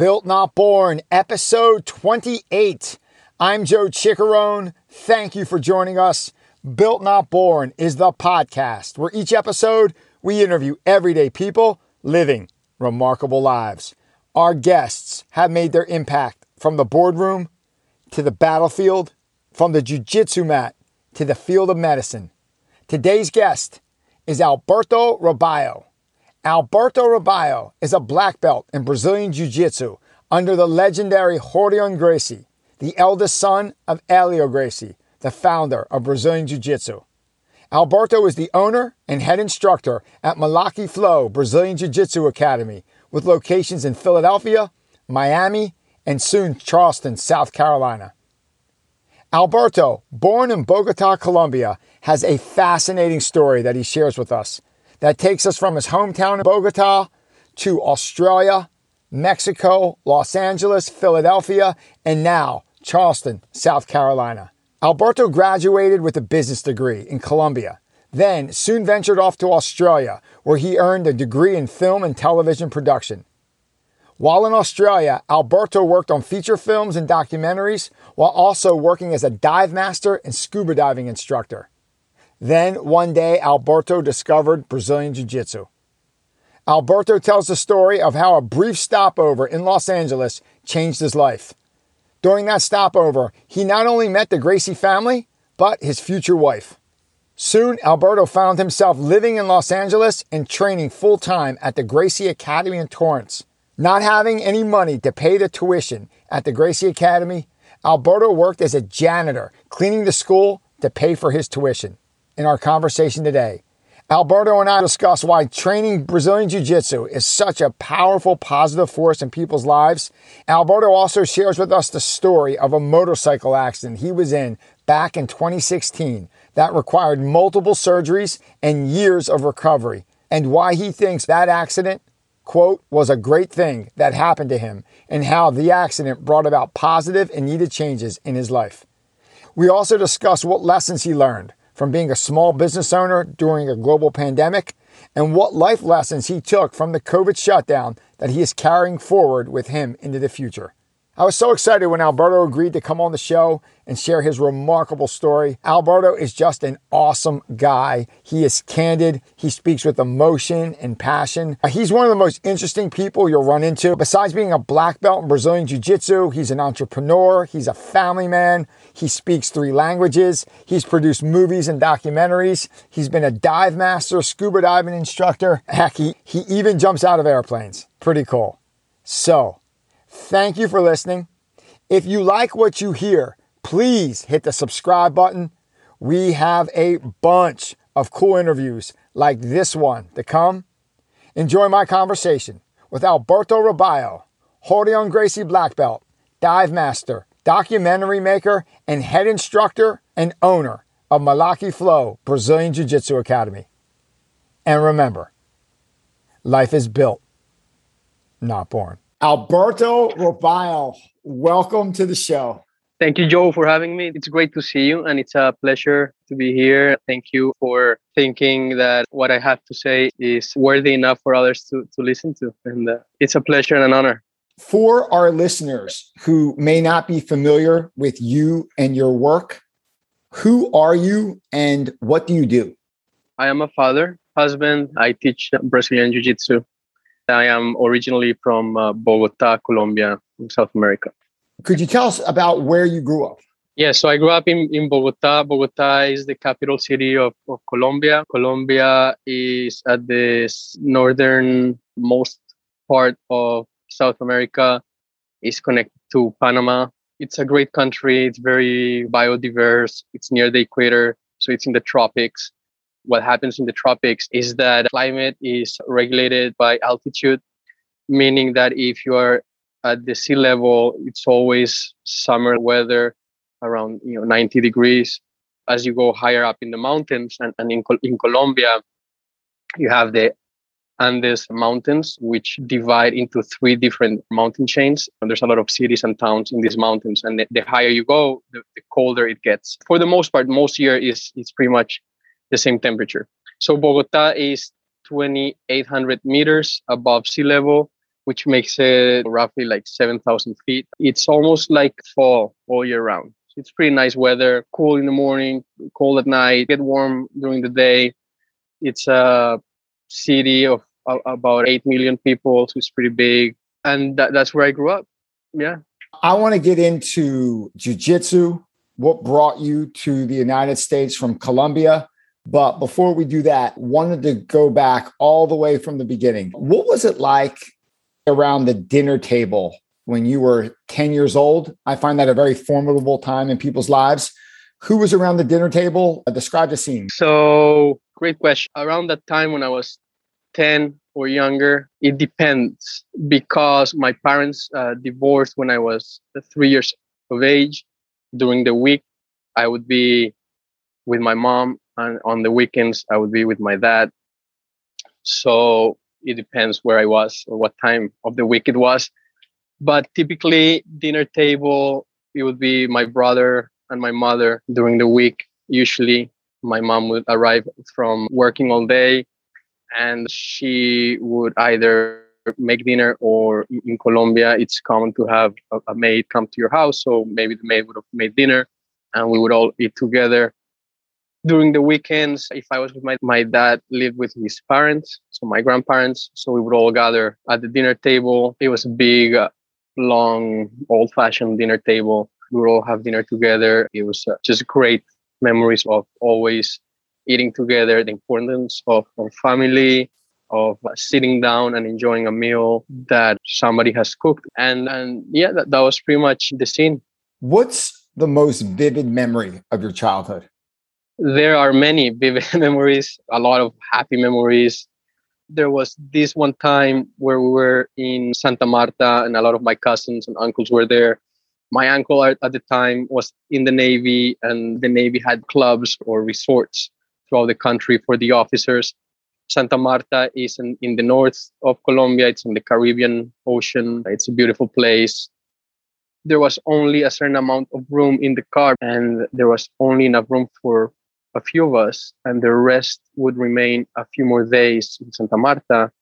Built Not Born, episode 28. I'm Joe Ciccarone. Thank you for joining us. Built Not Born is the podcast where each episode we interview everyday people living remarkable lives. Our guests have made their impact from the boardroom to the battlefield, from the jiu-jitsu mat to the field of medicine. Today's guest is Alberto Rubayo. Alberto Rubayo is a black belt in Brazilian Jiu-Jitsu under the legendary Rorion Gracie, the eldest son of Hélio Gracie, the founder of Brazilian Jiu-Jitsu. Alberto is the owner and head instructor at Malaki Flow Brazilian Jiu-Jitsu Academy with locations in Philadelphia, Miami, and soon Charleston, South Carolina. Alberto, born in Bogota, Colombia, has a fascinating story that he shares with us that takes us from his hometown in Bogota to Australia, Mexico, Los Angeles, Philadelphia, and now Charleston, South Carolina. Alberto graduated with a business degree in Colombia, then soon ventured off to Australia, where he earned a degree in film and television production. While in Australia, Alberto worked on feature films and documentaries, while also working as a dive master and scuba diving instructor. Then, one day, Alberto discovered Brazilian Jiu-Jitsu. Alberto tells the story of how a brief stopover in Los Angeles changed his life. During that stopover, he not only met the Gracie family, but his future wife. Soon, Alberto found himself living in Los Angeles and training full-time at the Gracie Academy in Torrance. Not having any money to pay the tuition at the Gracie Academy, Alberto worked as a janitor, cleaning the school to pay for his tuition. In our conversation today, Alberto and I discuss why training Brazilian Jiu-Jitsu is such a powerful, positive force in people's lives. Alberto also shares with us the story of a motorcycle accident he was in back in 2016 that required multiple surgeries and years of recovery, and why he thinks that accident, quote, was a great thing that happened to him, and how the accident brought about positive and needed changes in his life. We also discuss what lessons he learned from being a small business owner during a global pandemic, and what life lessons he took from the COVID shutdown that he is carrying forward with him into the future. I was so excited when Alberto agreed to come on the show and share his remarkable story. Alberto is just an awesome guy. He is candid. He speaks with emotion and passion. He's one of the most interesting people you'll run into. Besides being a black belt in Brazilian Jiu-Jitsu, he's an entrepreneur. He's a family man. He speaks 3 languages. He's produced movies and documentaries. He's been a dive master, scuba diving instructor. Heck, he even jumps out of airplanes. Pretty cool. So, thank you for listening. If you like what you hear, please hit the subscribe button. We have a bunch of cool interviews like this one to come. Enjoy my conversation with Alberto Rubayo, Rorion Gracie black belt, dive master, documentary maker, and head instructor and owner of Malaki Flow Brazilian Jiu-Jitsu Academy. And remember, life is built, not born. Alberto Rubayo, welcome to the show. Thank you, Joe, for having me. It's great to see you, and it's a pleasure to be here. Thank you for thinking that what I have to say is worthy enough for others to listen to. And it's a pleasure and an honor. For our listeners who may not be familiar with you and your work, who are you and what do you do? I am a father, husband. I teach Brazilian Jiu-Jitsu. I am originally from Bogota, Colombia, South America. Could you tell us about where you grew up? Yeah, so I grew up in Bogota. Bogota is the capital city of Colombia. Colombia is at the northernmost part of South America. It's connected to Panama. It's a great country. It's very biodiverse. It's near the equator, so it's in the tropics. What happens in the tropics is that climate is regulated by altitude, meaning that if you are at the sea level, it's always summer weather around 90 degrees. As you go higher up in the mountains and in Colombia, you have the Andes Mountains, which divide into 3 different mountain chains. And there's a lot of cities and towns in these mountains. And the higher you go, the colder it gets. For the most part, most year it's pretty much the same temperature. So Bogota is 2,800 meters above sea level, which makes it roughly like 7,000 feet. It's almost like fall all year round. It's pretty nice weather, cool in the morning, cold at night, get warm during the day. It's a city of about 8 million people, so it's pretty big. And that's where I grew up. Yeah. I want to get into jiu-jitsu, what brought you to the United States from Colombia. But before we do that, wanted to go back all the way from the beginning. What was it like around the dinner table when you were 10 years old? I find that a very formidable time in people's lives. Who was around the dinner table? Describe the scene. So, great question. Around that time when I was 10 or younger, it depends because my parents divorced when I was 3 years of age. During the week, I would be with my mom. And on the weekends, I would be with my dad. So it depends where I was or what time of the week it was. But typically, dinner table, it would be my brother and my mother during the week. Usually, my mom would arrive from working all day, and she would either make dinner or in Colombia, it's common to have a maid come to your house. So maybe the maid would have made dinner, and we would all eat together. During the weekends, if I was with my dad, lived with his parents, so my grandparents, so we would all gather at the dinner table. It was a big, long, old-fashioned dinner table. We would all have dinner together. It was just great memories of always eating together, the importance of family, of sitting down and enjoying a meal that somebody has cooked. And yeah, that was pretty much the scene. What's the most vivid memory of your childhood? There are many vivid memories, a lot of happy memories. There was this one time where we were in Santa Marta and a lot of my cousins and uncles were there. My uncle at the time was in the Navy, and the Navy had clubs or resorts throughout the country for the officers. Santa Marta is in the north of Colombia. It's in the Caribbean Ocean. It's a beautiful place. There was only a certain amount of room in the car, and there was only enough room for a few of us, and the rest would remain a few more days in Santa Marta.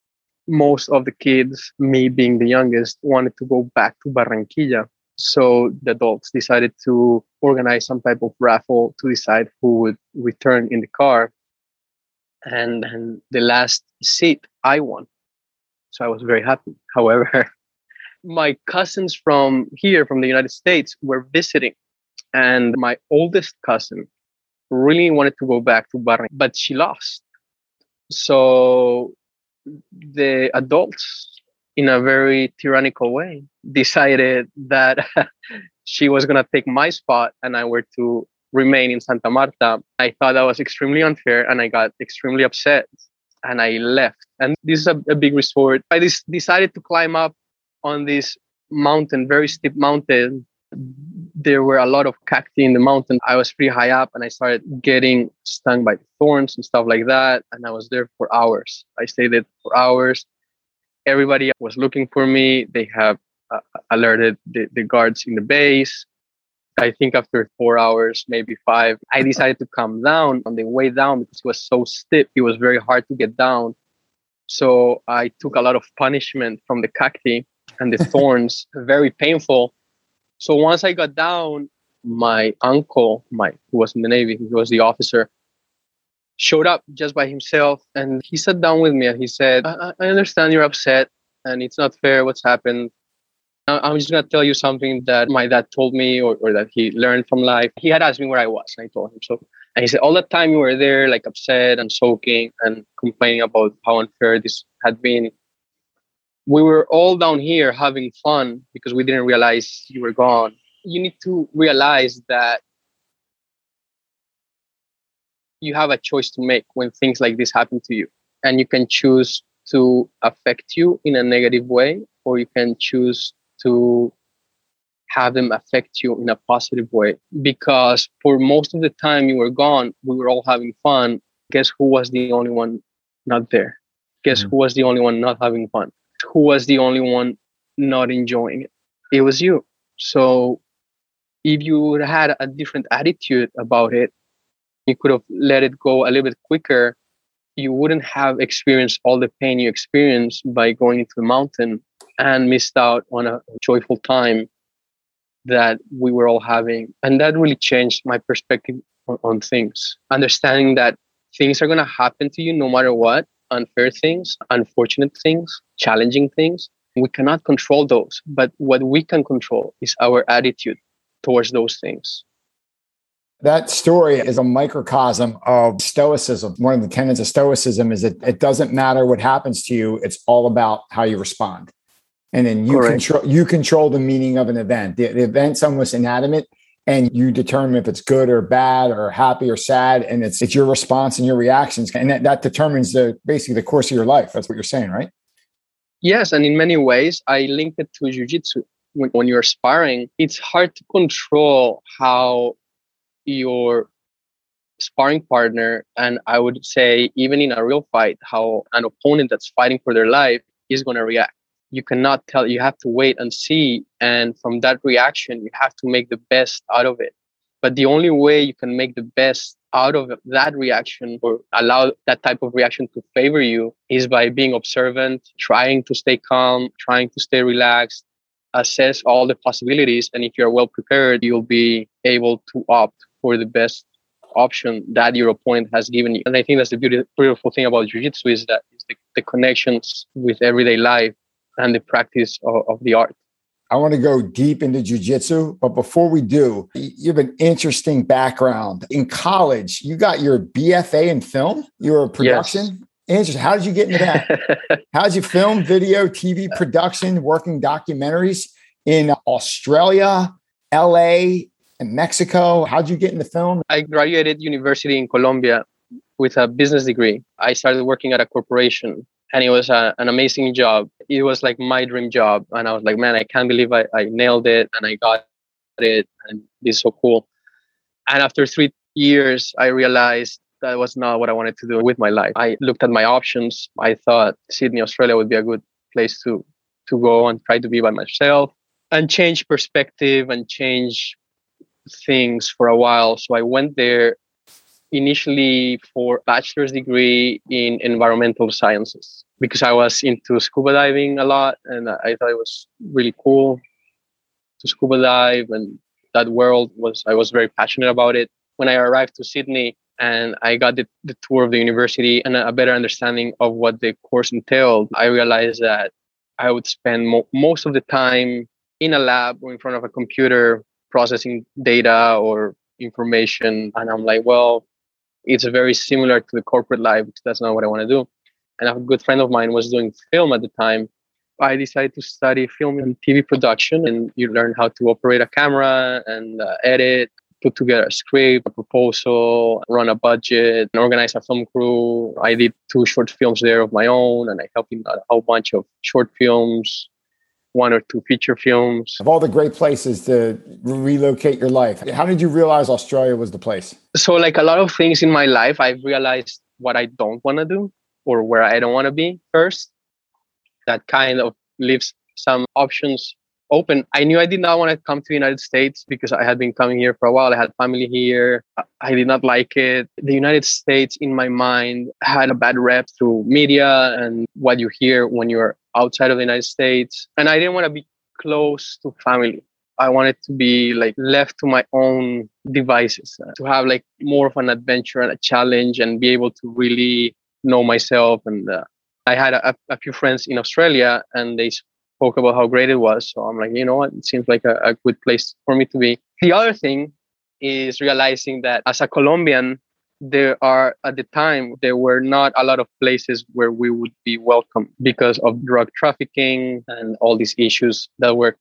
Most of the kids, me being the youngest, wanted to go back to Barranquilla. So the adults decided to organize some type of raffle to decide who would return in the car. And the last seat, I won. So I was very happy. However, my cousins from here, from the United States, were visiting. And my oldest cousin really wanted to go back to Bahrain, but she lost. So the adults, in a very tyrannical way, decided that she was going to take my spot and I were to remain in Santa Marta. I thought that was extremely unfair and I got extremely upset and I left. And this is a big resort. I decided to climb up on this mountain, very steep mountain. There were a lot of cacti in the mountain. I was pretty high up and I started getting stung by thorns and stuff like that. And I was there for hours. I stayed there for hours. Everybody was looking for me. They have alerted the guards in the base. I think after 4 hours, maybe five, I decided to come down on the way down because it was so steep. It was very hard to get down. So I took a lot of punishment from the cacti and the thorns, very painful. So once I got down, my uncle, Mike, who was in the Navy, he was the officer, showed up just by himself. And he sat down with me and he said, I understand you're upset and it's not fair what's happened. I'm just going to tell you something that my dad told me or that he learned from life. He had asked me where I was and I told him so. And he said, all that time you were there, like upset and soaking and complaining about how unfair this had been. We were all down here having fun because we didn't realize you were gone. You need to realize that you have a choice to make when things like this happen to you. And you can choose to affect you in a negative way, or you can choose to have them affect you in a positive way. Because for most of the time you were gone, we were all having fun. Guess who was the only one not there? Guess who was the only one not having fun? Who was the only one not enjoying it? It was you. So if you had a different attitude about it, you could have let it go a little bit quicker. You wouldn't have experienced all the pain you experienced by going into the mountain and missed out on a joyful time that we were all having. And that really changed my perspective on things. Understanding that things are going to happen to you no matter what, unfair things, unfortunate things, challenging things. We cannot control those, but what we can control is our attitude towards those things. That story is a microcosm of Stoicism. One of the tenets of Stoicism is that it doesn't matter what happens to you. It's all about how you respond. And then you control the meaning of an event. The event's almost inanimate, and you determine if it's good or bad or happy or sad. And it's your response and your reactions. And that determines basically the course of your life. That's what you're saying, right? Yes. And in many ways, I link it to jiu-jitsu. When you're sparring, it's hard to control how your sparring partner, and I would say even in a real fight, how an opponent that's fighting for their life is going to react. You cannot tell. You have to wait and see. And from that reaction, you have to make the best out of it. But the only way you can make the best out of that reaction or allow that type of reaction to favor you is by being observant, trying to stay calm, trying to stay relaxed, assess all the possibilities. And if you're well prepared, you'll be able to opt for the best option that your opponent has given you. And I think that's the beautiful thing about jiu-jitsu is that it's the connections with everyday life and the practice of the art. I want to go deep into jiu-jitsu, but before we do, you have an interesting background. In college, you got your BFA in film. You were a production. Yes. Interesting. How did you get into that? How did you film, video, TV production, working documentaries in Australia, LA, and Mexico? How did you get into film? I graduated university in Colombia with a business degree. I started working at a corporation. And it was an amazing job. It was like my dream job. And I was like, man, I can't believe I nailed it. And I got it. And this is so cool. And after 3 years, I realized that was not what I wanted to do with my life. I looked at my options. I thought Sydney, Australia would be a good place to go and try to be by myself and change perspective and change things for a while. So I went there initially for a bachelor's degree in environmental sciences because I was into scuba diving a lot and I thought it was really cool to scuba dive, and that world I was very passionate about it. When I arrived to Sydney and I got the tour of the university and a better understanding of what the course entailed, I realized that I would spend most of the time in a lab or in front of a computer processing data or information. And I'm like, well, it's very similar to the corporate life. That's not what I want to do. And a good friend of mine was doing film at the time. I decided to study film and TV production, and you learn how to operate a camera and edit, put together a script, a proposal, run a budget, and organize a film crew. I did 2 short films there of my own, and I helped him out a whole bunch of short films, 1 or 2 feature films. Of all the great places to relocate your life, how did you realize Australia was the place? So like a lot of things in my life, I've realized what I don't want to do or where I don't want to be first. That kind of leaves some options open. I knew I did not want to come to the United States because I had been coming here for a while. I had family here. I did not like it. The United States, in my mind, had a bad rep through media and what you hear when you're outside of the United States. And I didn't want to be close to family. I wanted to be like left to my own devices, to have like more of an adventure and a challenge and be able to really know myself. And I had a few friends in Australia and they spoke about how great it was. So I'm like, you know what? It seems like a good place for me to be. The other thing is realizing that as a Colombian, there were not a lot of places where we would be welcome because of drug trafficking and all these issues that were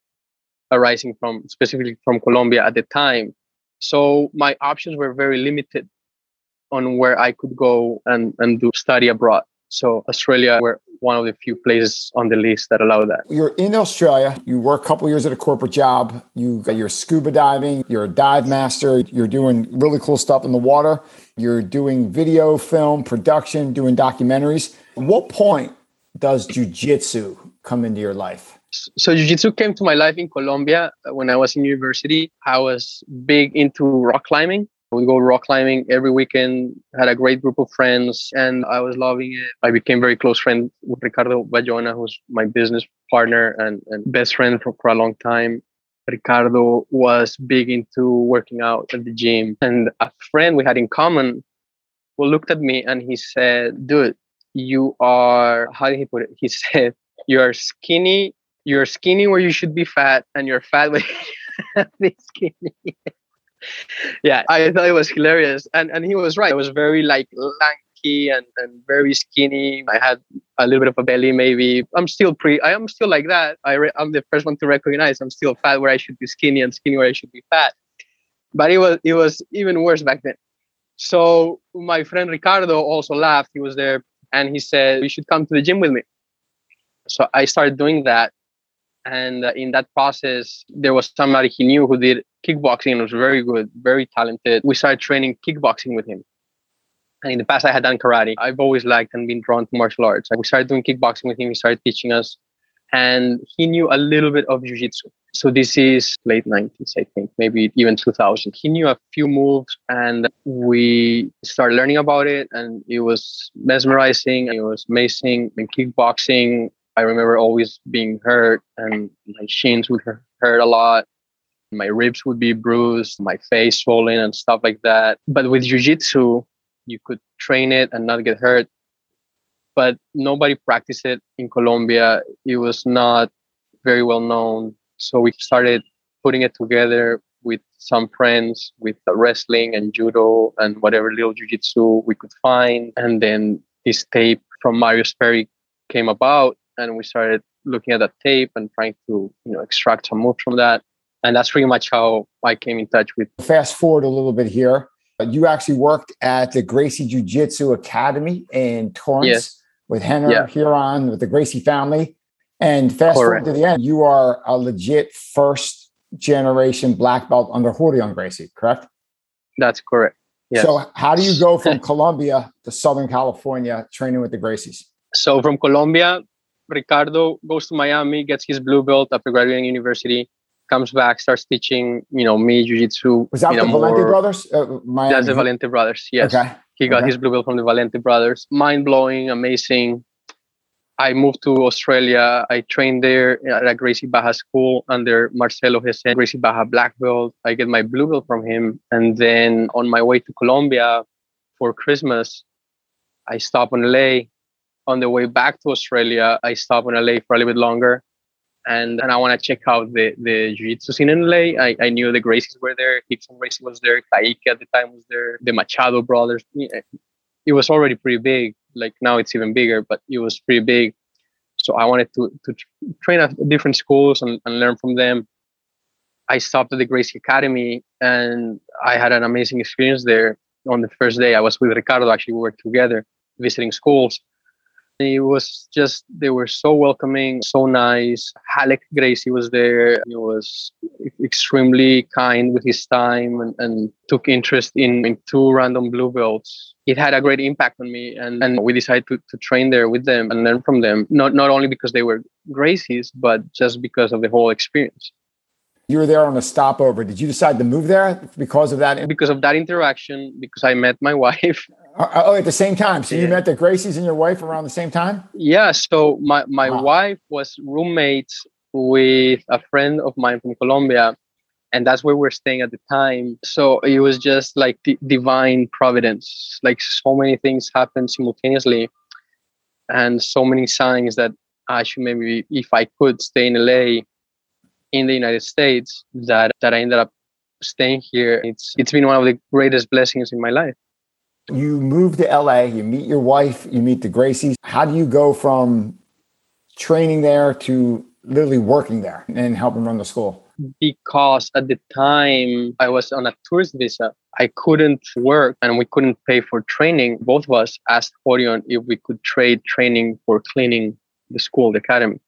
arising specifically from Colombia at the time. So my options were very limited on where I could go and do study abroad. So Australia were one of the few places on the list that allow that. You're in Australia. You work a couple years at a corporate job. You got your scuba diving. You're a dive master. You're doing really cool stuff in the water. You're doing video, film, production, doing documentaries. At what point does jiu-jitsu come into your life? So jiu-jitsu came to my life in Colombia when I was in university. I was big into rock climbing. We go rock climbing every weekend, had a great group of friends, and I was loving it. I became very close friend with Ricardo Bayona, who's my business partner and best friend for a long time. Ricardo was big into working out at the gym. And a friend we had in common who looked at me and he said, dude, you are, how did he put it? He said, you're skinny where you should be fat, and you're fat where you should be skinny. Yeah, I thought it was hilarious. And he was right. I was very like lanky and very skinny. I had a little bit of a belly maybe. I am still like that. I'm the first one to recognize I'm still fat where I should be skinny and skinny where I should be fat. But it was even worse back then. So my friend Ricardo also laughed. He was there and he said, you should come to the gym with me. So I started doing that. And in that process, there was somebody he knew who did kickboxing and was very good, very talented. We started training kickboxing with him. And in the past, I had done karate. I've always liked and been drawn to martial arts. We started doing kickboxing with him. He started teaching us. And he knew a little bit of jiu-jitsu. So this is late 90s, I think, maybe even 2000. He knew a few moves and we started learning about it. And it was mesmerizing. It was amazing. And kickboxing, I remember always being hurt, and my shins would hurt a lot. My ribs would be bruised, my face swollen and stuff like that. But with jiu-jitsu, you could train it and not get hurt. But nobody practiced it in Colombia. It was not very well known. So we started putting it together with some friends, with the wrestling and judo and whatever little jiu-jitsu we could find. And then this tape from Mario Sperry came about. And we started looking at that tape and trying to, extract some moves from that. And that's pretty much how I came in touch with. Fast forward a little bit here. You actually worked at the Gracie Jiu-Jitsu Academy in Torrance with Henner Huron, with the Gracie family. And fast forward to the end, you are a legit first generation black belt under Rorion Gracie, correct? That's correct. Yes. So how do you go from Colombia to Southern California training with the Gracies? So from Colombia, Ricardo goes to Miami, gets his blue belt after graduating university, comes back, starts teaching, me jiu-jitsu. Was that the Valente brothers? Miami. That's the Valente brothers, yes. Okay. He got his blue belt from the Valente brothers. Mind-blowing, amazing. I moved to Australia. I trained there at a Gracie Barra school under Marcelo Hesse, Gracie Barra black belt. I get my blue belt from him. And then on my way to Colombia for Christmas, I stop in LA. On the way back to Australia, I stopped in LA for a little bit longer. And I want to check out the jiu-jitsu scene in LA. I knew the Gracies were there. Rickson Gracie was there. Kaike at the time was there. The Machado brothers. It was already pretty big. Like now it's even bigger, but it was pretty big. So I wanted to train at different schools and learn from them. I stopped at the Gracie Academy and I had an amazing experience there. On the first day, I was with Ricardo. Actually, we were together visiting schools. It was just, they were so welcoming, so nice. Hallek Gracie was there. He was extremely kind with his time and took interest in two random blue belts. It had a great impact on me. And we decided to train there with them and learn from them, not only because they were Gracies, but just because of the whole experience. You were there on a stopover. Did you decide to move there because of that? Because of that interaction, because I met my wife. Oh, at the same time. So you met the Gracies and your wife around the same time? Yeah. So my wife was roommates with a friend of mine from Colombia. And that's where we're staying at the time. So it was just like divine providence. Like so many things happened simultaneously. And so many signs that I should maybe, if I could, stay in LA, in the United States, that I ended up staying here. It's been one of the greatest blessings in my life. You move to LA, you meet your wife, you meet the Gracies. How do you go from training there to literally working there and helping run the school? Because at the time I was on a tourist visa, I couldn't work and we couldn't pay for training. Both of us asked Rorion if we could trade training for cleaning the school, the academy.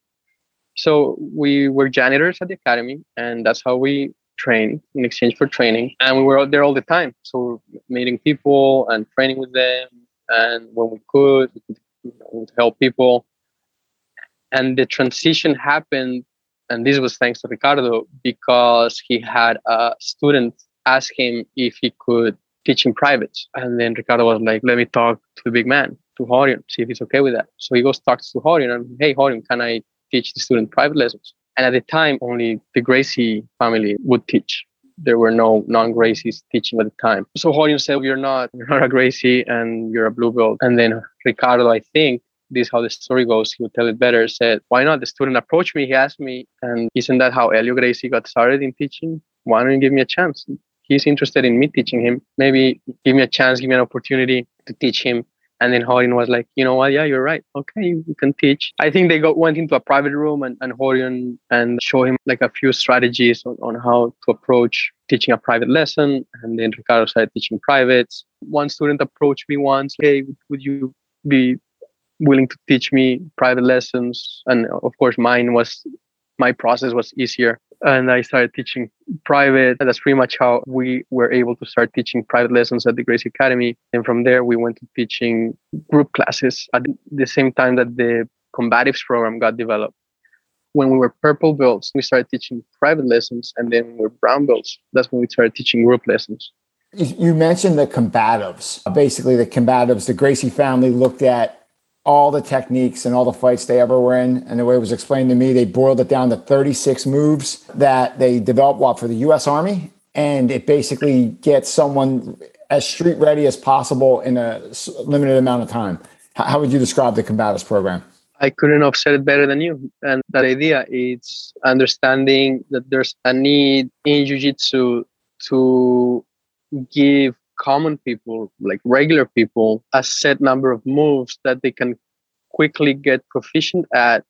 So we were janitors at the academy, and that's how we trained in exchange for training. And we were out there all the time. So meeting people and training with them. And when we could help people. And the transition happened, and this was thanks to Ricardo, because he had a student ask him if he could teaching privates. And then Ricardo was like, let me talk to the big man, to Rorion, see if he's okay with that. So he goes, talks to Rorion, and hey, Rorion, can I teach the student private lessons? And at the time, only the Gracie family would teach. There were no non-Gracies teaching at the time. So Rorion said, you're not a Gracie and you're a blue belt. And then Ricardo, I think, this is how the story goes, he would tell it better, said, why not? The student approached me, he asked me, and isn't that how Hélio Gracie got started in teaching? Why don't you give me a chance? He's interested in me teaching him. Maybe give me a chance, give me an opportunity to teach him. And then Rorion was like, you know what? Yeah, you're right. Okay, you can teach. I think they went into a private room and Rorion and show him like a few strategies on how to approach teaching a private lesson. And then Ricardo started teaching privates. One student approached me once, hey, would you be willing to teach me private lessons? And of course, my process was easier. And I started teaching private. And that's pretty much how we were able to start teaching private lessons at the Gracie Academy. And from there, we went to teaching group classes at the same time that the combatives program got developed. When we were purple belts, we started teaching private lessons. And then we were brown belts. That's when we started teaching group lessons. You mentioned the combatives. Basically, the combatives, the Gracie family looked at all the techniques and all the fights they ever were in. And the way it was explained to me, they boiled it down to 36 moves that they developed for the U.S. Army. And it basically gets someone as street ready as possible in a limited amount of time. How would you describe the combatives program? I couldn't have said it better than you. And that idea is understanding that there's a need in jiu-jitsu to give common people, like regular people, a set number of moves that they can quickly get proficient at,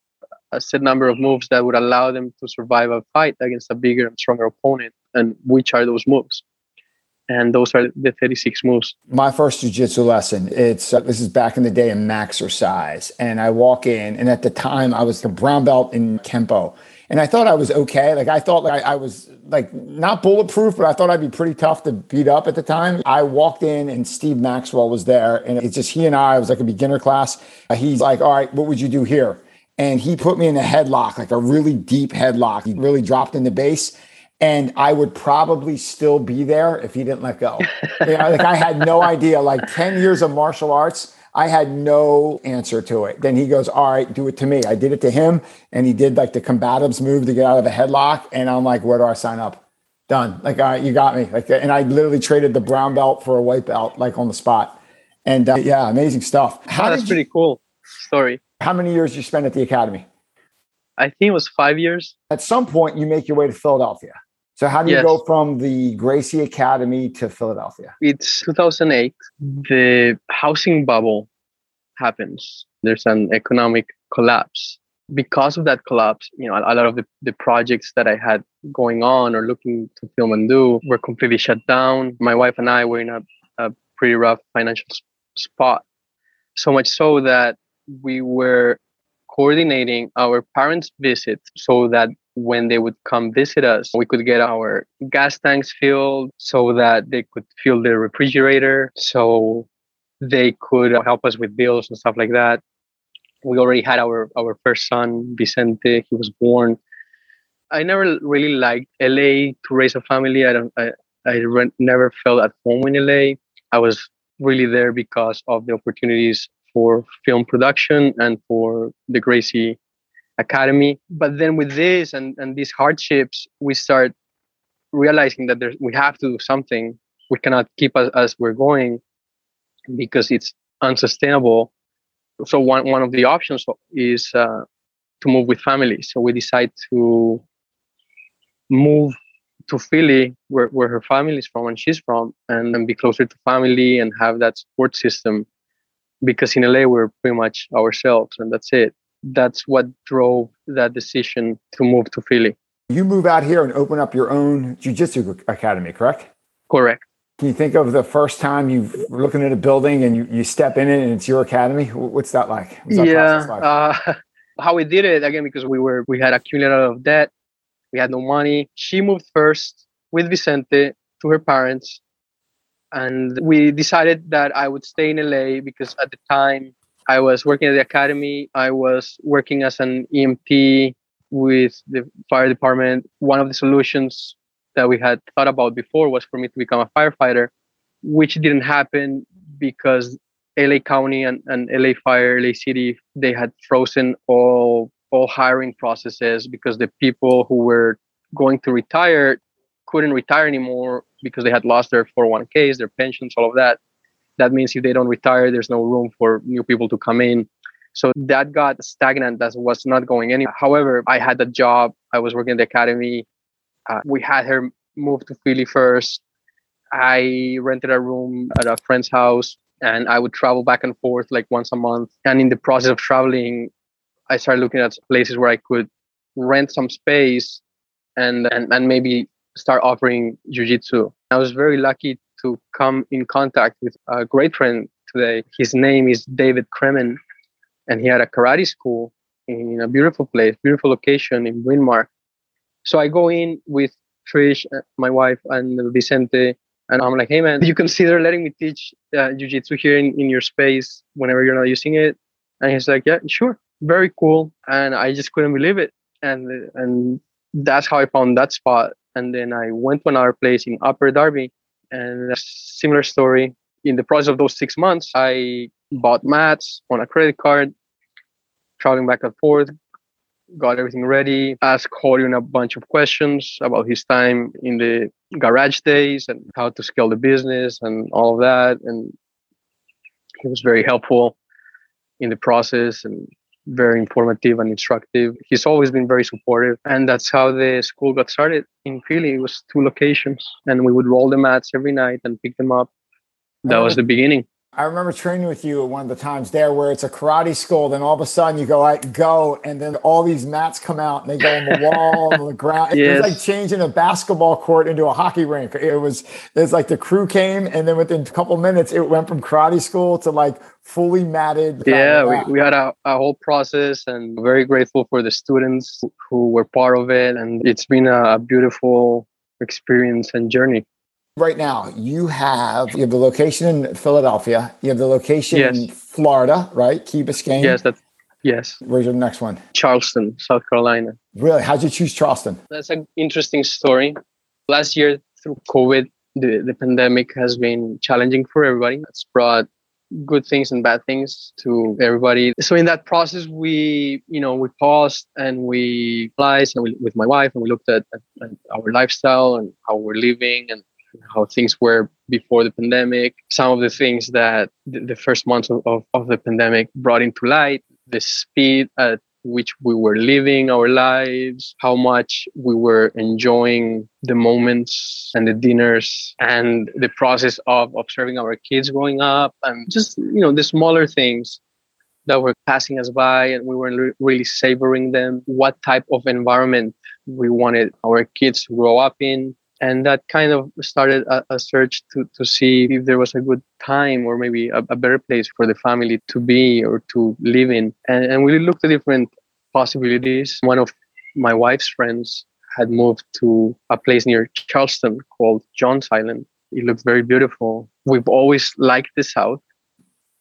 a set number of moves that would allow them to survive a fight against a bigger and stronger opponent. And which are those moves? And those are the 36 moves. My first jiu-jitsu lesson, this is back in the day in Maxercise. And I walk in, and at the time I was the brown belt in Kempo. And I thought I was okay. Like, I thought I was like not bulletproof, but I thought I'd be pretty tough to beat up at the time. I walked in and Steve Maxwell was there, and it's just he and I. It was like a beginner class. He's like, all right, what would you do here? And he put me in a headlock, like a really deep headlock. He really dropped in the base. And I would probably still be there if he didn't let go. I had no idea, like 10 years of martial arts, I had no answer to it. Then he goes, all right, do it to me. I did it to him. And he did like the combatives move to get out of a headlock. And I'm like, where do I sign up? Done. Like, all right, you got me. And I literally traded the brown belt for a white belt, like on the spot. And yeah, amazing stuff. That's pretty cool story. How many years did you spend at the academy? I think it was 5 years. At some point you make your way to Philadelphia. So how do you go from the Gracie Academy to Philadelphia? It's 2008. The housing bubble happens. There's an economic collapse. Because of that collapse, a lot of the projects that I had going on or looking to film and do were completely shut down. My wife and I were in a pretty rough financial spot. So much so that we were coordinating our parents' visits so that when they would come visit us, we could get our gas tanks filled so that they could fill their refrigerator, so they could help us with bills and stuff like that. We already had our first son, Vicente. He was born. I never really liked LA to raise a family. I never felt at home in LA. I was really there because of the opportunities for film production and for the Gracie Academy. But then with this and these hardships, we start realizing that we have to do something. We cannot keep as we're going because it's unsustainable. So one of the options is to move with family. So we decide to move to Philly, where her family is from and she's from, and be closer to family and have that support system. Because in LA, we're pretty much ourselves and that's it. That's what drove that decision to move to Philly. You move out here and open up your own jiu-jitsu academy, correct? Correct. Can you think of the first time you were looking at a building and you step in it and it's your academy? What's that like? What's that process like? How we did it, again, because we had accumulated of debt. We had no money. She moved first with Vicente to her parents. And we decided that I would stay in LA because at the time I was working at the academy. I was working as an EMT with the fire department. One of the solutions that we had thought about before was for me to become a firefighter. which didn't happen because LA County and LA Fire, LA City, they had frozen all hiring processes because the people who were going to retire couldn't retire anymore because they had lost their 401ks, their pensions, all of that. That means if they don't retire, there's no room for new people to come in. So that got stagnant. That was not going anywhere. However, I had a job. I was working at the academy. We had her move to Philly first. I rented a room at a friend's house, and I would travel back and forth like once a month. And in the process of traveling, I started looking at places where I could rent some space and maybe start offering jiu-jitsu. I was very lucky to come in contact with a great friend today. His name is David Kremen, and he had a karate school in a beautiful place, beautiful location in Bryn Mawr. So I go in with Trish, my wife, and Vicente, and I'm like, hey man, do you consider letting me teach jiu-jitsu here in your space whenever you're not using it? And he's like, yeah, sure, very cool. And I just couldn't believe it. And that's how I found that spot. And then I went to another place in Upper Darby, and a similar story. In the process of those 6 months, I bought mats on a credit card, traveling back and forth, got everything ready, asked Hélio a bunch of questions about his time in the garage days and how to scale the business and all of that. And he was very helpful in the process and very informative and instructive. He's always been very supportive. And that's how the school got started in Philly. It was 2 locations, and we would roll the mats every night and pick them up. That was the beginning. I remember training with you at one of the times there where it's a karate school. Then all of a sudden you go out, and then all these mats come out and they go on the wall, on the ground. Yes. It was like changing a basketball court into a hockey rink. It's like the crew came, and then within a couple minutes it went from karate school to like fully matted. Yeah, we had a whole process, and very grateful for the students who were part of it. And it's been a beautiful experience and journey. Right now, you have the location in Philadelphia. You have the location in Florida, right? Key Biscayne. Yes. Where's your next one? Charleston, South Carolina. Really? How'd you choose Charleston? That's an interesting story. Last year, through COVID, the pandemic has been challenging for everybody. It's brought good things and bad things to everybody. So in that process, we paused and we realized, and with my wife, and we looked at our lifestyle and how we're living and how things were before the pandemic, some of the things that the first months of the pandemic brought into light, the speed at which we were living our lives, how much we were enjoying the moments and the dinners and the process of observing our kids growing up, and just, the smaller things that were passing us by, and we weren't really savoring them, what type of environment we wanted our kids to grow up in. And that kind of started a search to see if there was a good time or maybe a better place for the family to be or to live in. And we looked at different possibilities. One of my wife's friends had moved to a place near Charleston called John's Island. It looked very beautiful. We've always liked the South.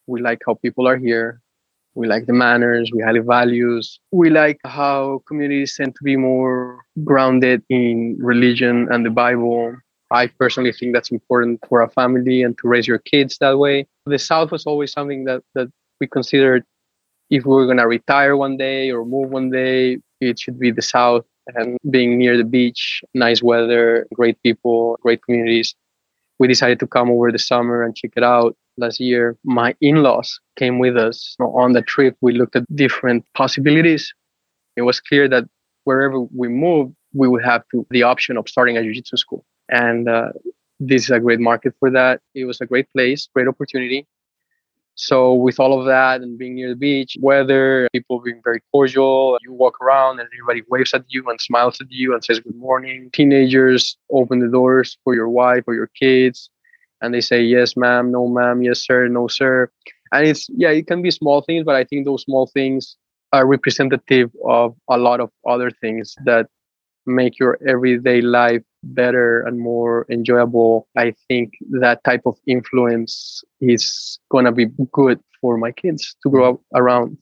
We like how people are here. We like the manners, we have the values. We like how communities tend to be more grounded in religion and the Bible. I personally think that's important for a family and to raise your kids that way. The South was always something that we considered if we were going to retire one day or move one day, it should be the South, and being near the beach, nice weather, great people, great communities. We decided to come over the summer and check it out. Last year, my in-laws came with us on the trip. We looked at different possibilities. It was clear that wherever we moved, we would have the option of starting a jiu-jitsu school. And this is a great market for that. It was a great place, great opportunity. So with all of that and being near the beach, weather, people being very cordial, you walk around and everybody waves at you and smiles at you and says good morning. Teenagers open the doors for your wife or your kids, and they say, yes, ma'am, no, ma'am, yes, sir, no, sir. And it can be small things, but I think those small things are representative of a lot of other things that make your everyday life better and more enjoyable. I think that type of influence is going to be good for my kids to grow up around.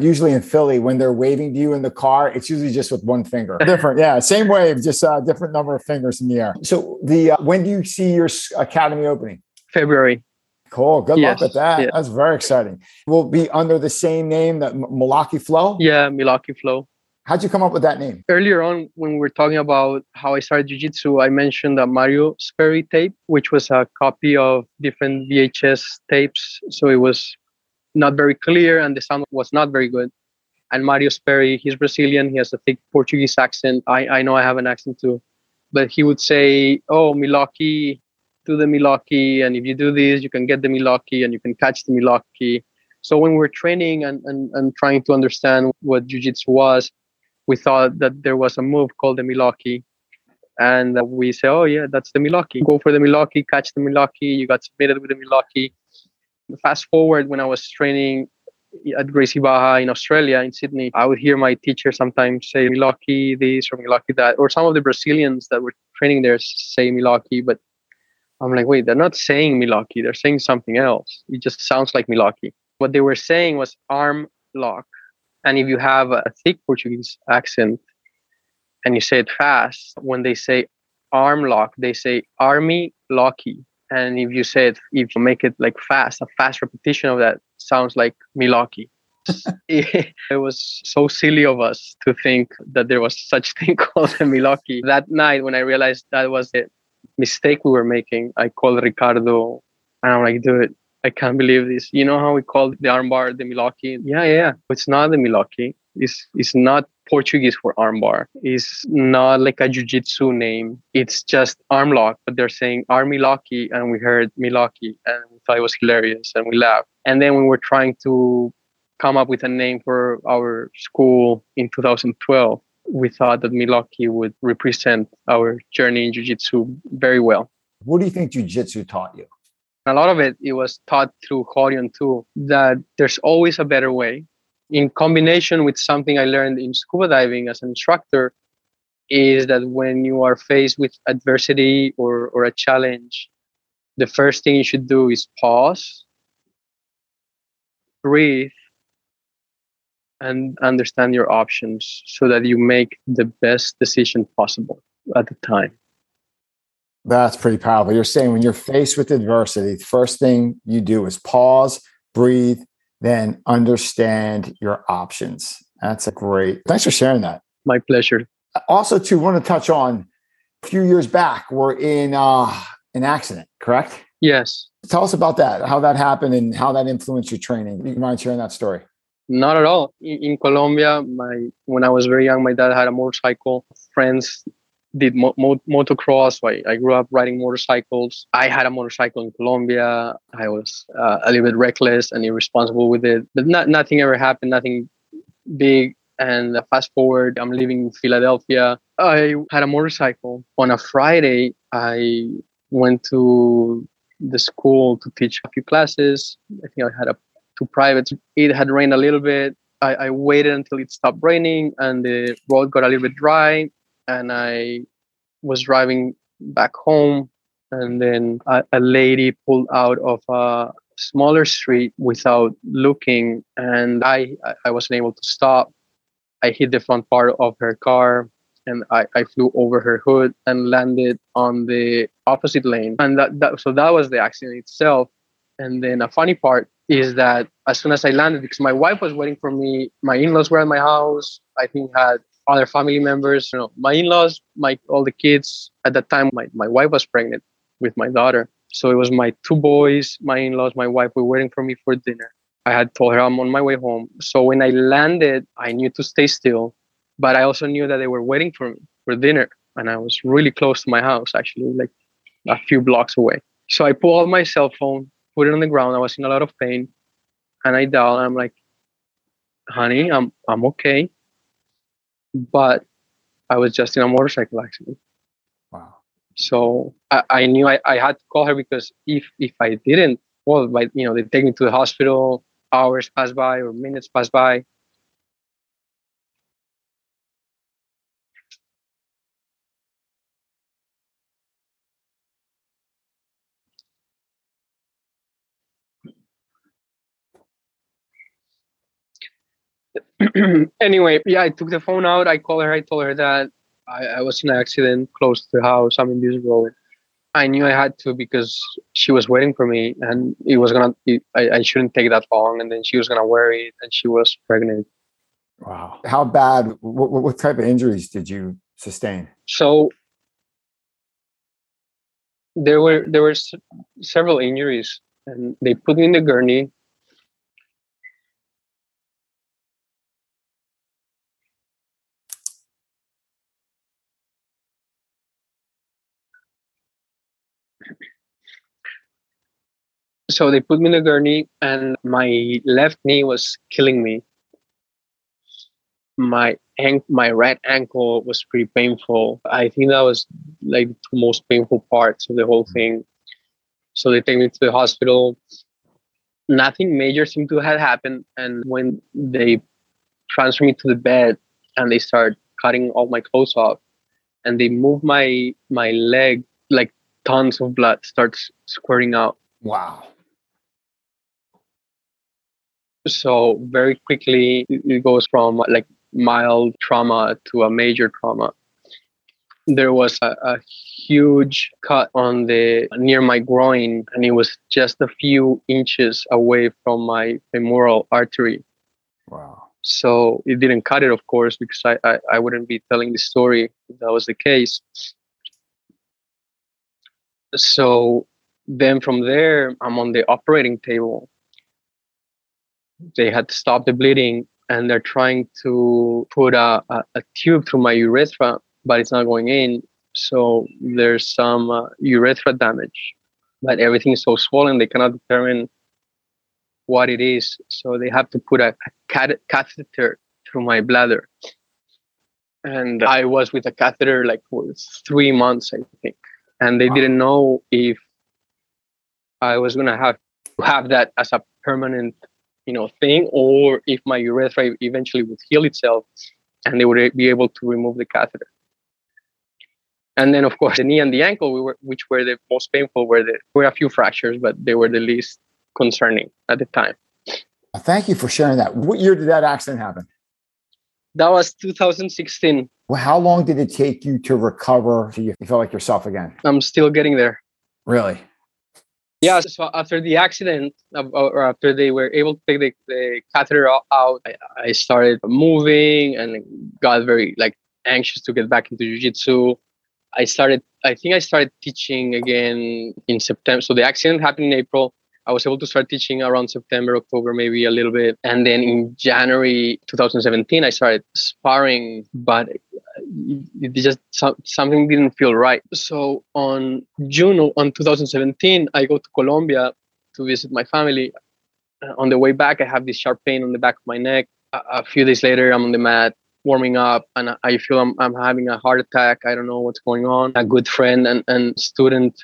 Usually in Philly, when they're waving to you in the car, it's usually just with one finger. Different, yeah, same wave, just a different number of fingers in the air. So when do you see your academy opening? February. Cool. Good luck with that. Yeah. That's very exciting. We'll be under the same name, that Malaki Flow? Yeah, Malaki Flow. How'd you come up with that name? Earlier on, when we were talking about how I started jiu-jitsu, I mentioned a Mario Sperry tape, which was a copy of different VHS tapes. So it was not very clear and the sound was not very good. And Mario Sperry, he's Brazilian. He has a thick Portuguese accent. I know I have an accent too. But he would say, oh, Malaki, do the Malaki. And if you do this, you can get the Malaki and you can catch the Malaki. So when we were training and trying to understand what jiu-jitsu was, we thought that there was a move called the Malaki. And we say, oh, yeah, that's the Malaki. Go for the Malaki, catch the Malaki. You got submitted with the Malaki. Fast forward, when I was training at Gracie Barra in Australia, in Sydney, I would hear my teacher sometimes say Malaki this or Malaki that. Or some of the Brazilians that were training there say Malaki. But I'm like, wait, they're not saying Malaki. They're saying something else. It just sounds like Malaki. What they were saying was arm lock. And if you have a thick Portuguese accent and you say it fast, when they say arm lock, they say army locky. And if you say it, if you make it like fast, a fast repetition of that sounds like Malaki. It was so silly of us to think that there was such thing called a Malaki. That night when I realized that was the mistake we were making, I called Ricardo and I'm like, dude, I can't believe this. You know how we call the armbar the Malaki? Yeah. It's not the Malaki. It's not Portuguese for armbar. It's not like a jiu-jitsu name. It's just arm lock, but they're saying army locky, and we heard Malaki, and we thought it was hilarious, and we laughed. And then we were trying to come up with a name for our school in 2012. We thought that Malaki would represent our journey in jiu-jitsu very well. What do you think jiu-jitsu taught you? A lot of it was taught through Rorion too, that there's always a better way. In combination with something I learned in scuba diving as an instructor, is that when you are faced with adversity or a challenge, the first thing you should do is pause, breathe, and understand your options so that you make the best decision possible at the time. That's pretty powerful. You're saying when you're faced with adversity, the first thing you do is pause, breathe, then understand your options. That's a great. Thanks for sharing that. My pleasure. Also, too, want to touch on a few years back, we're in an accident, correct? Yes. Tell us about that, how that happened and how that influenced your training. Do you mind sharing that story? Not at all. In Colombia, when I was very young, my dad had a motorcycle. Friends did motocross. I grew up riding motorcycles. I had a motorcycle in Colombia. I was a little bit reckless and irresponsible with it. But nothing ever happened, nothing big. And fast forward, I'm living in Philadelphia. I had a motorcycle. On a Friday, I went to the school to teach a few classes. I think I had two privates. It had rained a little bit. I waited until it stopped raining and the road got a little bit dry. And I was driving back home, and then a lady pulled out of a smaller street without looking, and I wasn't able to stop. I hit the front part of her car, and I flew over her hood and landed on the opposite lane. And that was the accident itself. And then a funny part is that as soon as I landed, because my wife was waiting for me, my in-laws were at my house, I think had other family members, my in-laws, all the kids. At that time, my wife was pregnant with my daughter. So it was my two boys, my in-laws, my wife were waiting for me for dinner. I had told her I'm on my way home. So when I landed, I knew to stay still, but I also knew that they were waiting for me for dinner. And I was really close to my house, actually, like a few blocks away. So I pulled out my cell phone, put it on the ground. I was in a lot of pain. And I dialed, and I'm like, honey, I'm okay. But I was just in a motorcycle accident. Wow. So I knew I had to call her, because if I didn't, they take me to the hospital, hours pass by or minutes pass by. Anyway, I took the phone out. I called her. I told her that I was in an accident close to the house. I'm in this road. I knew I had to because she was waiting for me, and it was gonna. I shouldn't take that long, and then she was gonna worry, and she was pregnant. Wow! How bad? What type of injuries did you sustain? So there were several injuries, and they put me in the gurney. So they put me in a gurney, and my left knee was killing me. My right ankle was pretty painful. I think that was like the most painful parts of the whole thing. So they take me to the hospital. Nothing major seemed to have happened. And when they transfer me to the bed and they start cutting all my clothes off, and they move my leg, like tons of blood starts squirting out. Wow. So very quickly, it goes from like mild trauma to a major trauma. There was a huge cut on near my groin, and it was just a few inches away from my femoral artery. Wow. So it didn't cut it, of course, because I wouldn't be telling the story if that was the case. So then from there, I'm on the operating table. They had to stop the bleeding, and they're trying to put a tube through my urethra, but it's not going in. So there's some urethra damage, but everything is so swollen, they cannot determine what it is. So they have to put a catheter through my bladder. And I was with a catheter like for 3 months, I think. And they didn't know if I was going to have that as a permanent, thing, or if my urethra eventually would heal itself and they would be able to remove the catheter. And then, of course, the knee and the ankle, which were the most painful, were a few fractures, but they were the least concerning at the time. Thank you for sharing that. What year did that accident happen? That was 2016. Well, how long did it take you to recover so you felt like yourself again? I'm still getting there. Really? Yeah, so after the accident, or after they were able to take the catheter out, I started moving and got very anxious to get back into jiu-jitsu. I think I started teaching again in September. So the accident happened in April. I was able to start teaching around September, October, maybe a little bit. And then in January 2017, I started sparring, but it just something didn't feel right. So on June 2017, I go to Colombia to visit my family. On the way back, I have this sharp pain on the back of my neck. A few days later, I'm on the mat, warming up, and I feel I'm having a heart attack. I don't know what's going on. A good friend and student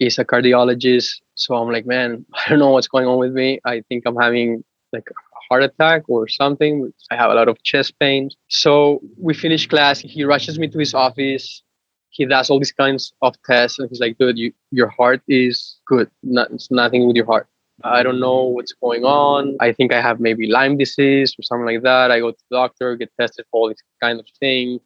is a cardiologist. So I'm like, man, I don't know what's going on with me. I think I'm having a heart attack or something. I have a lot of chest pain. So we finish class. He rushes me to his office. He does all these kinds of tests. And he's like, dude, your heart is good. It's nothing with your heart. I don't know what's going on. I think I have maybe Lyme disease or something like that. I go to the doctor, get tested for all these kind of things.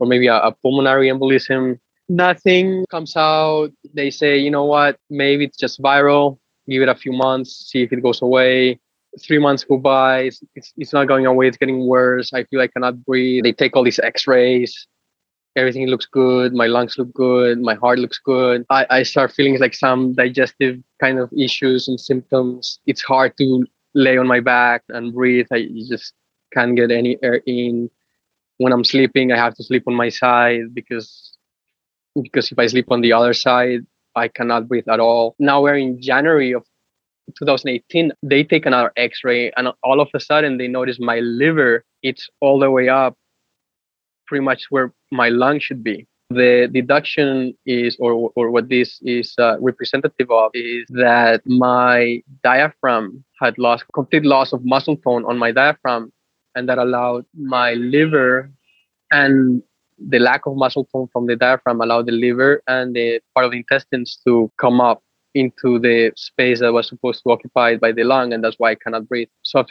Or maybe a pulmonary embolism. Nothing comes out. They say, you know what, maybe it's just viral. Give it a few months, see if it goes away. 3 months go by. It's not going away. It's getting worse. I feel I cannot breathe. They take all these x-rays. Everything looks good. My lungs look good. My heart looks good. I start feeling like some digestive kind of issues and symptoms. It's hard to lay on my back and breathe. I just can't get any air in. When I'm sleeping, I have to sleep on my side because if I sleep on the other side, I cannot breathe at all. Now we're in January of 2018. They take another x-ray, and all of a sudden they notice my liver. It's all the way up, pretty much where my lung should be. The deduction is, or what this is representative of, is that my diaphragm had lost complete loss of muscle tone on my diaphragm, and that allowed my liver and the lack of muscle tone from the diaphragm allowed the liver and the part of the intestines to come up into the space that was supposed to be occupied by the lung, and that's why I cannot breathe. So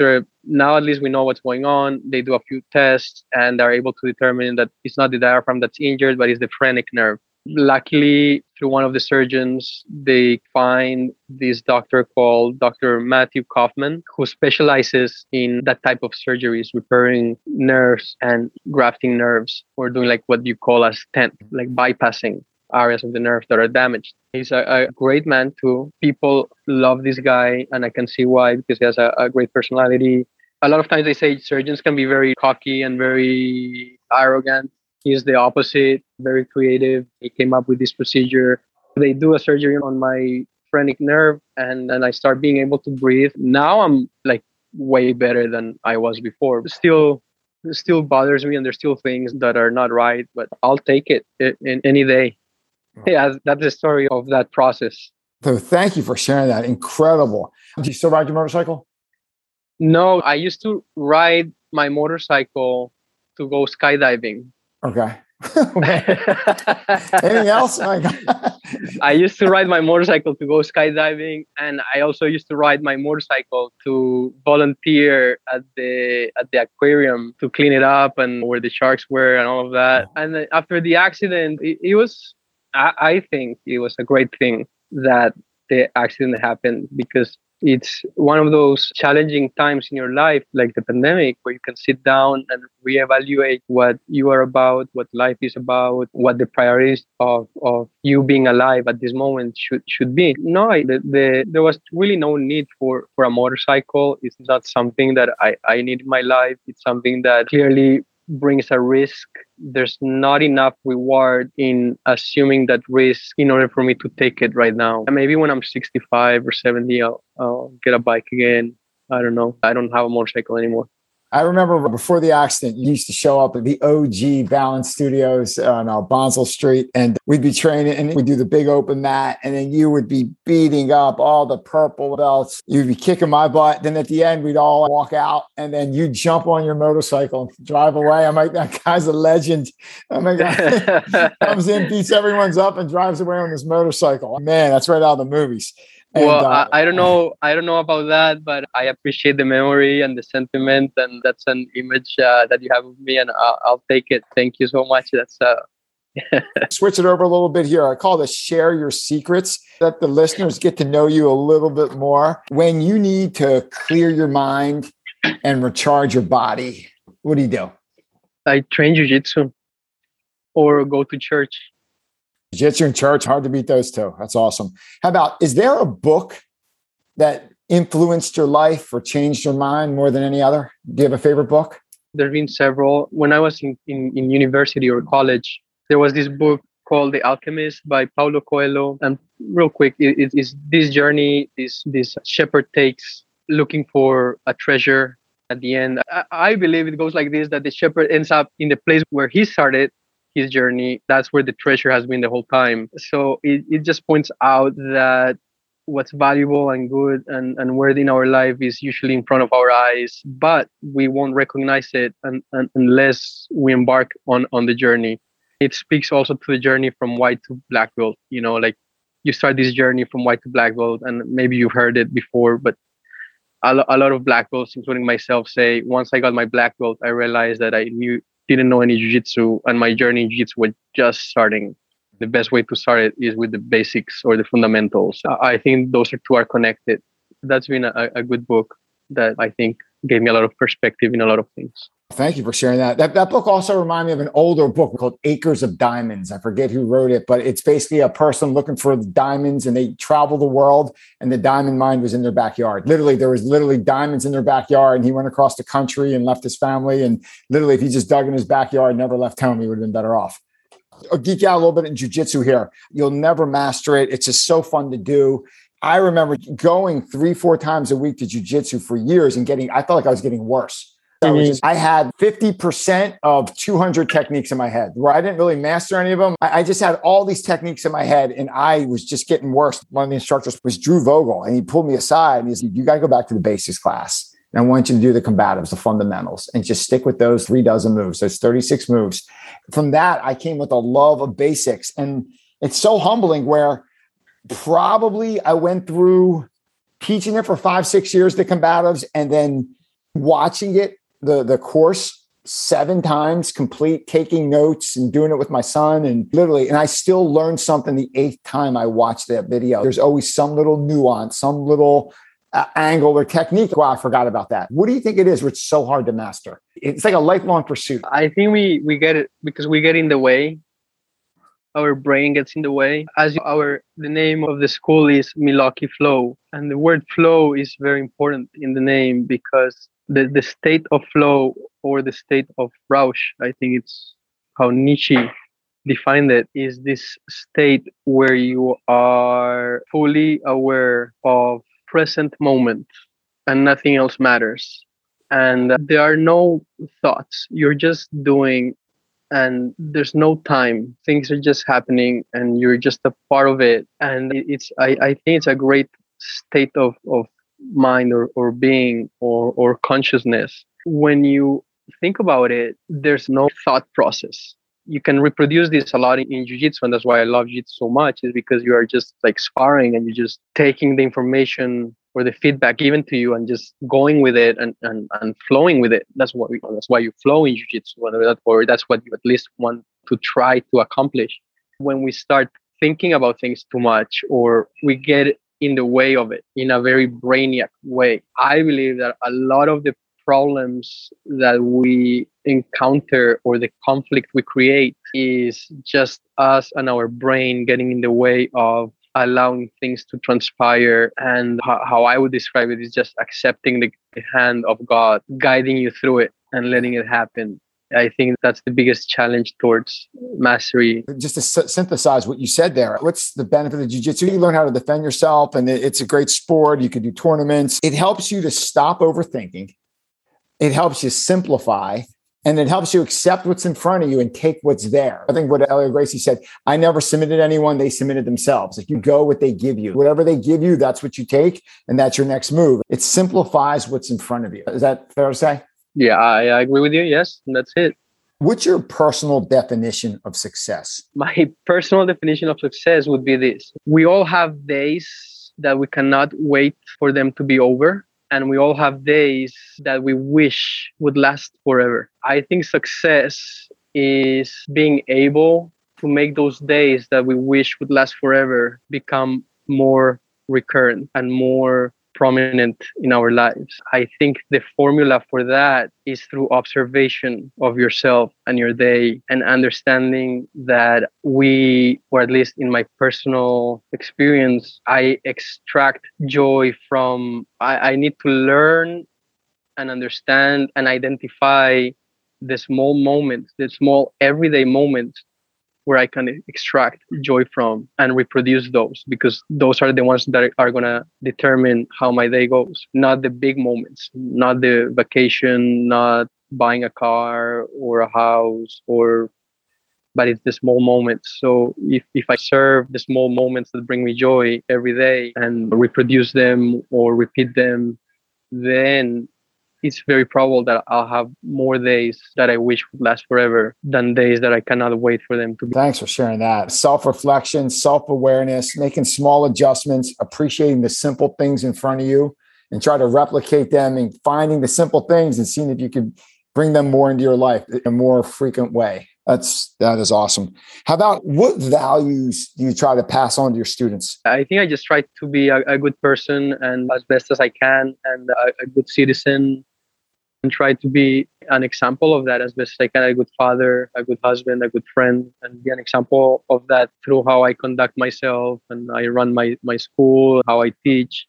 now at least we know what's going on. They do a few tests and are able to determine that it's not the diaphragm that's injured, but it's the phrenic nerve. Luckily through one of the surgeons, they find this doctor called Dr. Matthew Kaufman, who specializes in that type of surgeries, repairing nerves and grafting nerves, or doing like what you call a stent, like bypassing areas of the nerve that are damaged. He's a great man too. People love this guy, and I can see why, because he has a great personality. A lot of times they say surgeons can be very cocky and very arrogant. He's the opposite, very creative. He came up with this procedure. They do a surgery on my phrenic nerve, and then I start being able to breathe. Now I'm like way better than I was before. Still bothers me, and there's still things that are not right, but I'll take it in any day. Yeah, that's the story of that process. So thank you for sharing that. Incredible. Do you still ride your motorcycle? No, I used to ride my motorcycle to go skydiving. Okay. Anything else? I used to ride my motorcycle to go skydiving, and I also used to ride my motorcycle to volunteer at the aquarium to clean it up and where the sharks were and all of that. And then after the accident, I think it was a great thing that the accident happened, because it's one of those challenging times in your life, like the pandemic, where you can sit down and reevaluate what you are about, what life is about, what the priorities of you being alive at this moment should be. No, there was really no need for a motorcycle. It's not something that I need in my life. It's something that clearly brings a risk. There's not enough reward in assuming that risk in order for me to take it right now. And maybe when I'm 65 or 70, I'll get a bike again. I don't know. I don't have a motorcycle anymore. I remember before the accident, you used to show up at the OG Balance Studios on Bonzel Street, and we'd be training and we'd do the big open mat, and then you would be beating up all the purple belts. You'd be kicking my butt. Then at the end, we'd all walk out, and then you jump on your motorcycle and drive away. I'm like, that guy's a legend. Oh my God. Comes in, beats everyone's up, and drives away on his motorcycle. Man, that's right out of the movies. Well, I don't know about that, but I appreciate the memory and the sentiment, and that's an image that you have of me, and I'll take it. Thank you so much. That's Switch it over a little bit here. I call this share your secrets, that the listeners get to know you a little bit more. When you need to clear your mind and recharge your body, what do you do? I train jiu-jitsu or go to church. Jiu-Jitsu and church, hard to beat those two. That's awesome. How about, is there a book that influenced your life or changed your mind more than any other? Do you have a favorite book? There have been several. When I was in university or college, there was this book called The Alchemist by Paulo Coelho. And real quick, it is this journey, this shepherd takes looking for a treasure at the end. I believe it goes like this, that the shepherd ends up in the place where he started his journey. That's where the treasure has been the whole time. So it just points out that what's valuable and good and worthy in our life is usually in front of our eyes, but we won't recognize it unless we embark on the journey. It speaks also to the journey from white to black belt. You know, like you start this journey from white to black belt, and maybe you've heard it before, but a lot of black belts, including myself, say, once I got my black belt, I realized that didn't know any jiu-jitsu, and my journey in jiu-jitsu was just starting. The best way to start it is with the basics or the fundamentals. I think those two are connected. That's been a good book that I think gave me a lot of perspective in a lot of things. Thank you for sharing that. That book also reminded me of an older book called Acres of Diamonds. I forget who wrote it, but it's basically a person looking for diamonds, and they travel the world, and the diamond mine was in their backyard. Literally, there was literally diamonds in their backyard, and he went across the country and left his family. And literally, if he just dug in his backyard and never left home, he would have been better off. I'll geek out a little bit in jiu-jitsu here. You'll never master it. It's just so fun to do. I remember going 3-4 times a week to jiu-jitsu for years and I felt like I was getting worse. I had 50% of 200 techniques in my head where I didn't really master any of them. I just had all these techniques in my head, and I was just getting worse. One of the instructors was Drew Vogel, and he pulled me aside and he said, you got to go back to the basics class. And I want you to do the combatives, the fundamentals, and just stick with those 36 moves. That's 36 moves. From that, I came with a love of basics. And it's so humbling where probably I went through teaching it for 5-6 years, the combatives, and then watching it, the course seven times complete, taking notes and doing it with my son. And literally, and I still learned something the eighth time I watched that video. There's always some little nuance, some little angle or technique. Wow, I forgot about that. What do you think it is where it's so hard to master? It's like a lifelong pursuit. I think we get it because we get in the way. Our brain gets in the way. As the name of the school is Malaki Flow. And the word flow is very important in the name because the state of flow or the state of Rausch, I think it's how Nietzsche defined it, is this state where you are fully aware of present moment and nothing else matters. And there are no thoughts. You're just doing and there's no time. Things are just happening and you're just a part of it. And I think it's a great state of mind or being or consciousness. When you think about it, there's no thought process. You can reproduce this a lot in jiu-jitsu, and that's why I love jiu-jitsu so much, is because you are just like sparring and you're just taking the information or the feedback given to you and just going with it and flowing with it. That's why you flow in jiu-jitsu, or that's what you at least want to try to accomplish. When we start thinking about things too much, or we get in the way of it in a very brainiac way, I believe that a lot of the problems that we encounter or the conflict we create is just us and our brain getting in the way of allowing things to transpire. And how I would describe it is just accepting the hand of God, guiding you through it and letting it happen. I think that's the biggest challenge towards mastery. Just to synthesize what you said there, what's the benefit of jiu-jitsu? You learn how to defend yourself, and it's a great sport. You could do tournaments. It helps you to stop overthinking. It helps you simplify, and it helps you accept what's in front of you and take what's there. I think what Hélio Gracie said, I never submitted anyone, they submitted themselves. Like, you go what they give you. Whatever they give you, that's what you take, and that's your next move. It simplifies what's in front of you. Is that fair to say? Yeah, I agree with you. Yes, and that's it. What's your personal definition of success? My personal definition of success would be this. We all have days that we cannot wait for them to be over. And we all have days that we wish would last forever. I think success is being able to make those days that we wish would last forever become more recurrent and more prominent in our lives. I think the formula for that is through observation of yourself and your day, and understanding that we, or at least in my personal experience, I extract joy from, I need to learn and understand and identify the small moments, the small everyday moments where I can extract joy from and reproduce those, because those are the ones that are going to determine how my day goes. Not the big moments, not the vacation, not buying a car or a house, but it's the small moments. So if I serve the small moments that bring me joy every day and reproduce them or repeat them, then it's very probable that I'll have more days that I wish would last forever than days that I cannot wait for them to be. Thanks for sharing that. Self-reflection, self-awareness, making small adjustments, appreciating the simple things in front of you and try to replicate them, and finding the simple things and seeing if you can bring them more into your life in a more frequent way. That is awesome. How about, what values do you try to pass on to your students? I think I just try to be a good person, and as best as I can, and a good citizen, and try to be an example of that as best as I can. A good father, a good husband, a good friend, and be an example of that through how I conduct myself and I run my school, how I teach.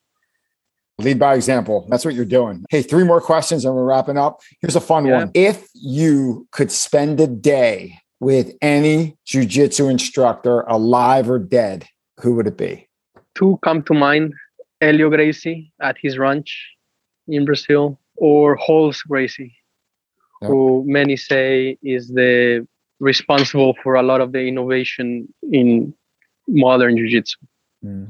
Lead by example. That's what you're doing. Hey, three more questions and we're wrapping up. Here's a fun one. If you could spend a day with any jiu-jitsu instructor, alive or dead, who would it be? Two come to mind. Hélio Gracie at his ranch in Brazil, or Rolls Gracie, who many say is the responsible for a lot of the innovation in modern jiu-jitsu.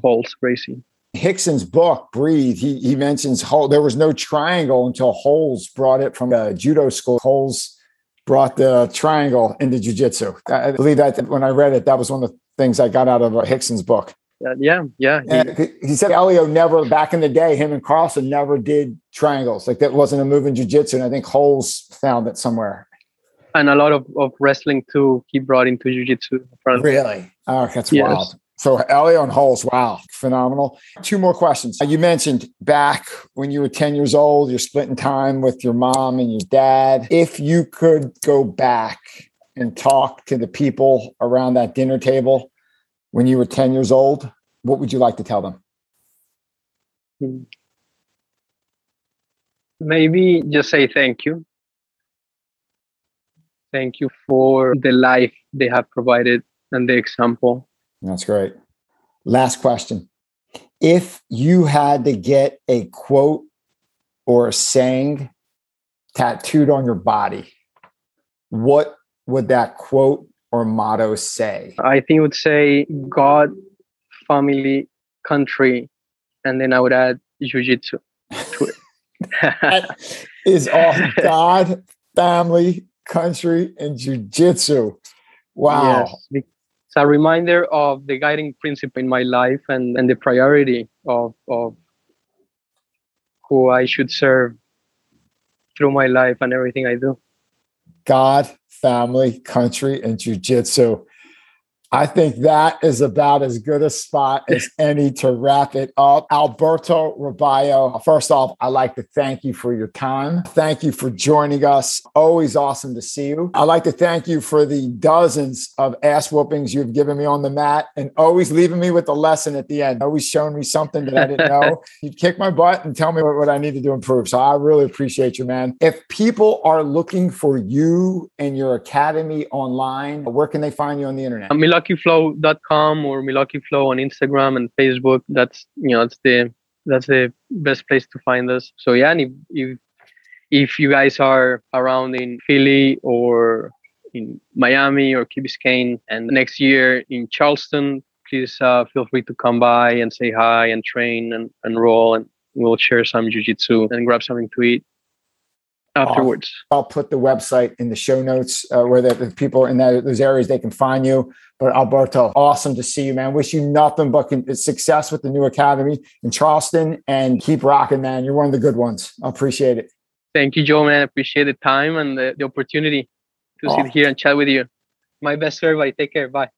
Rolls Gracie. Rickson's book, Breathe, he mentions there was no triangle until Holes brought it from a judo school. Holes brought the triangle into jiu-jitsu. I believe that when I read it, that was one of the things I got out of Rickson's book. He said Hélio never, back in the day, him and Carlson never did triangles. Like, that wasn't a move in jiu-jitsu. And I think Holes found it somewhere. and a lot of wrestling too. He brought into jiu-jitsu. Really? Oh, that's wild. So Hélio and Rolls, wow, phenomenal. Two more questions. You mentioned back when you were 10 years old, you're splitting time with your mom and your dad. If you could go back and talk to the people around that dinner table when you were 10 years old, what would you like to tell them? Maybe just say thank you. Thank you for the life they have provided and the example. That's great. Last question. If you had to get a quote or a saying tattooed on your body, what would that quote or motto say? I think it would say God, family, country, and then I would add jiu-jitsu to it. That is awesome. God, family, country, and jiu-jitsu. Wow. Yes. It's a reminder of the guiding principle in my life and the priority of who I should serve through my life and everything I do. God, family, country, and jiu-jitsu. I think that is about as good a spot as any to wrap it up. Alberto Rubayo, first off, I'd like to thank you for your time. Thank you for joining us. Always awesome to see you. I'd like to thank you for the dozens of ass whoopings you've given me on the mat and always leaving me with a lesson at the end. Always showing me something that I didn't know. You'd kick my butt and tell me what I needed to improve. So I really appreciate you, man. If people are looking for you and your academy online, where can they find you on the internet? MilakiFlow.com or MilakiFlow on Instagram and Facebook. That's the best place to find us. So yeah, and if you guys are around in Philly or in Miami or Key Biscayne and next year in Charleston, please feel free to come by and say hi and train and roll, and we'll share some jiu-jitsu and grab something to eat afterwards. I'll put the website in the show notes where the people in those areas, they can find you. But Alberto, awesome to see you, man. Wish you nothing but success with the new academy in Charleston, and keep rocking, man. You're one of the good ones. I appreciate it. Thank you, Joe, man. I appreciate the time and the opportunity to sit here and chat with you. My best, everybody. Take care. Bye.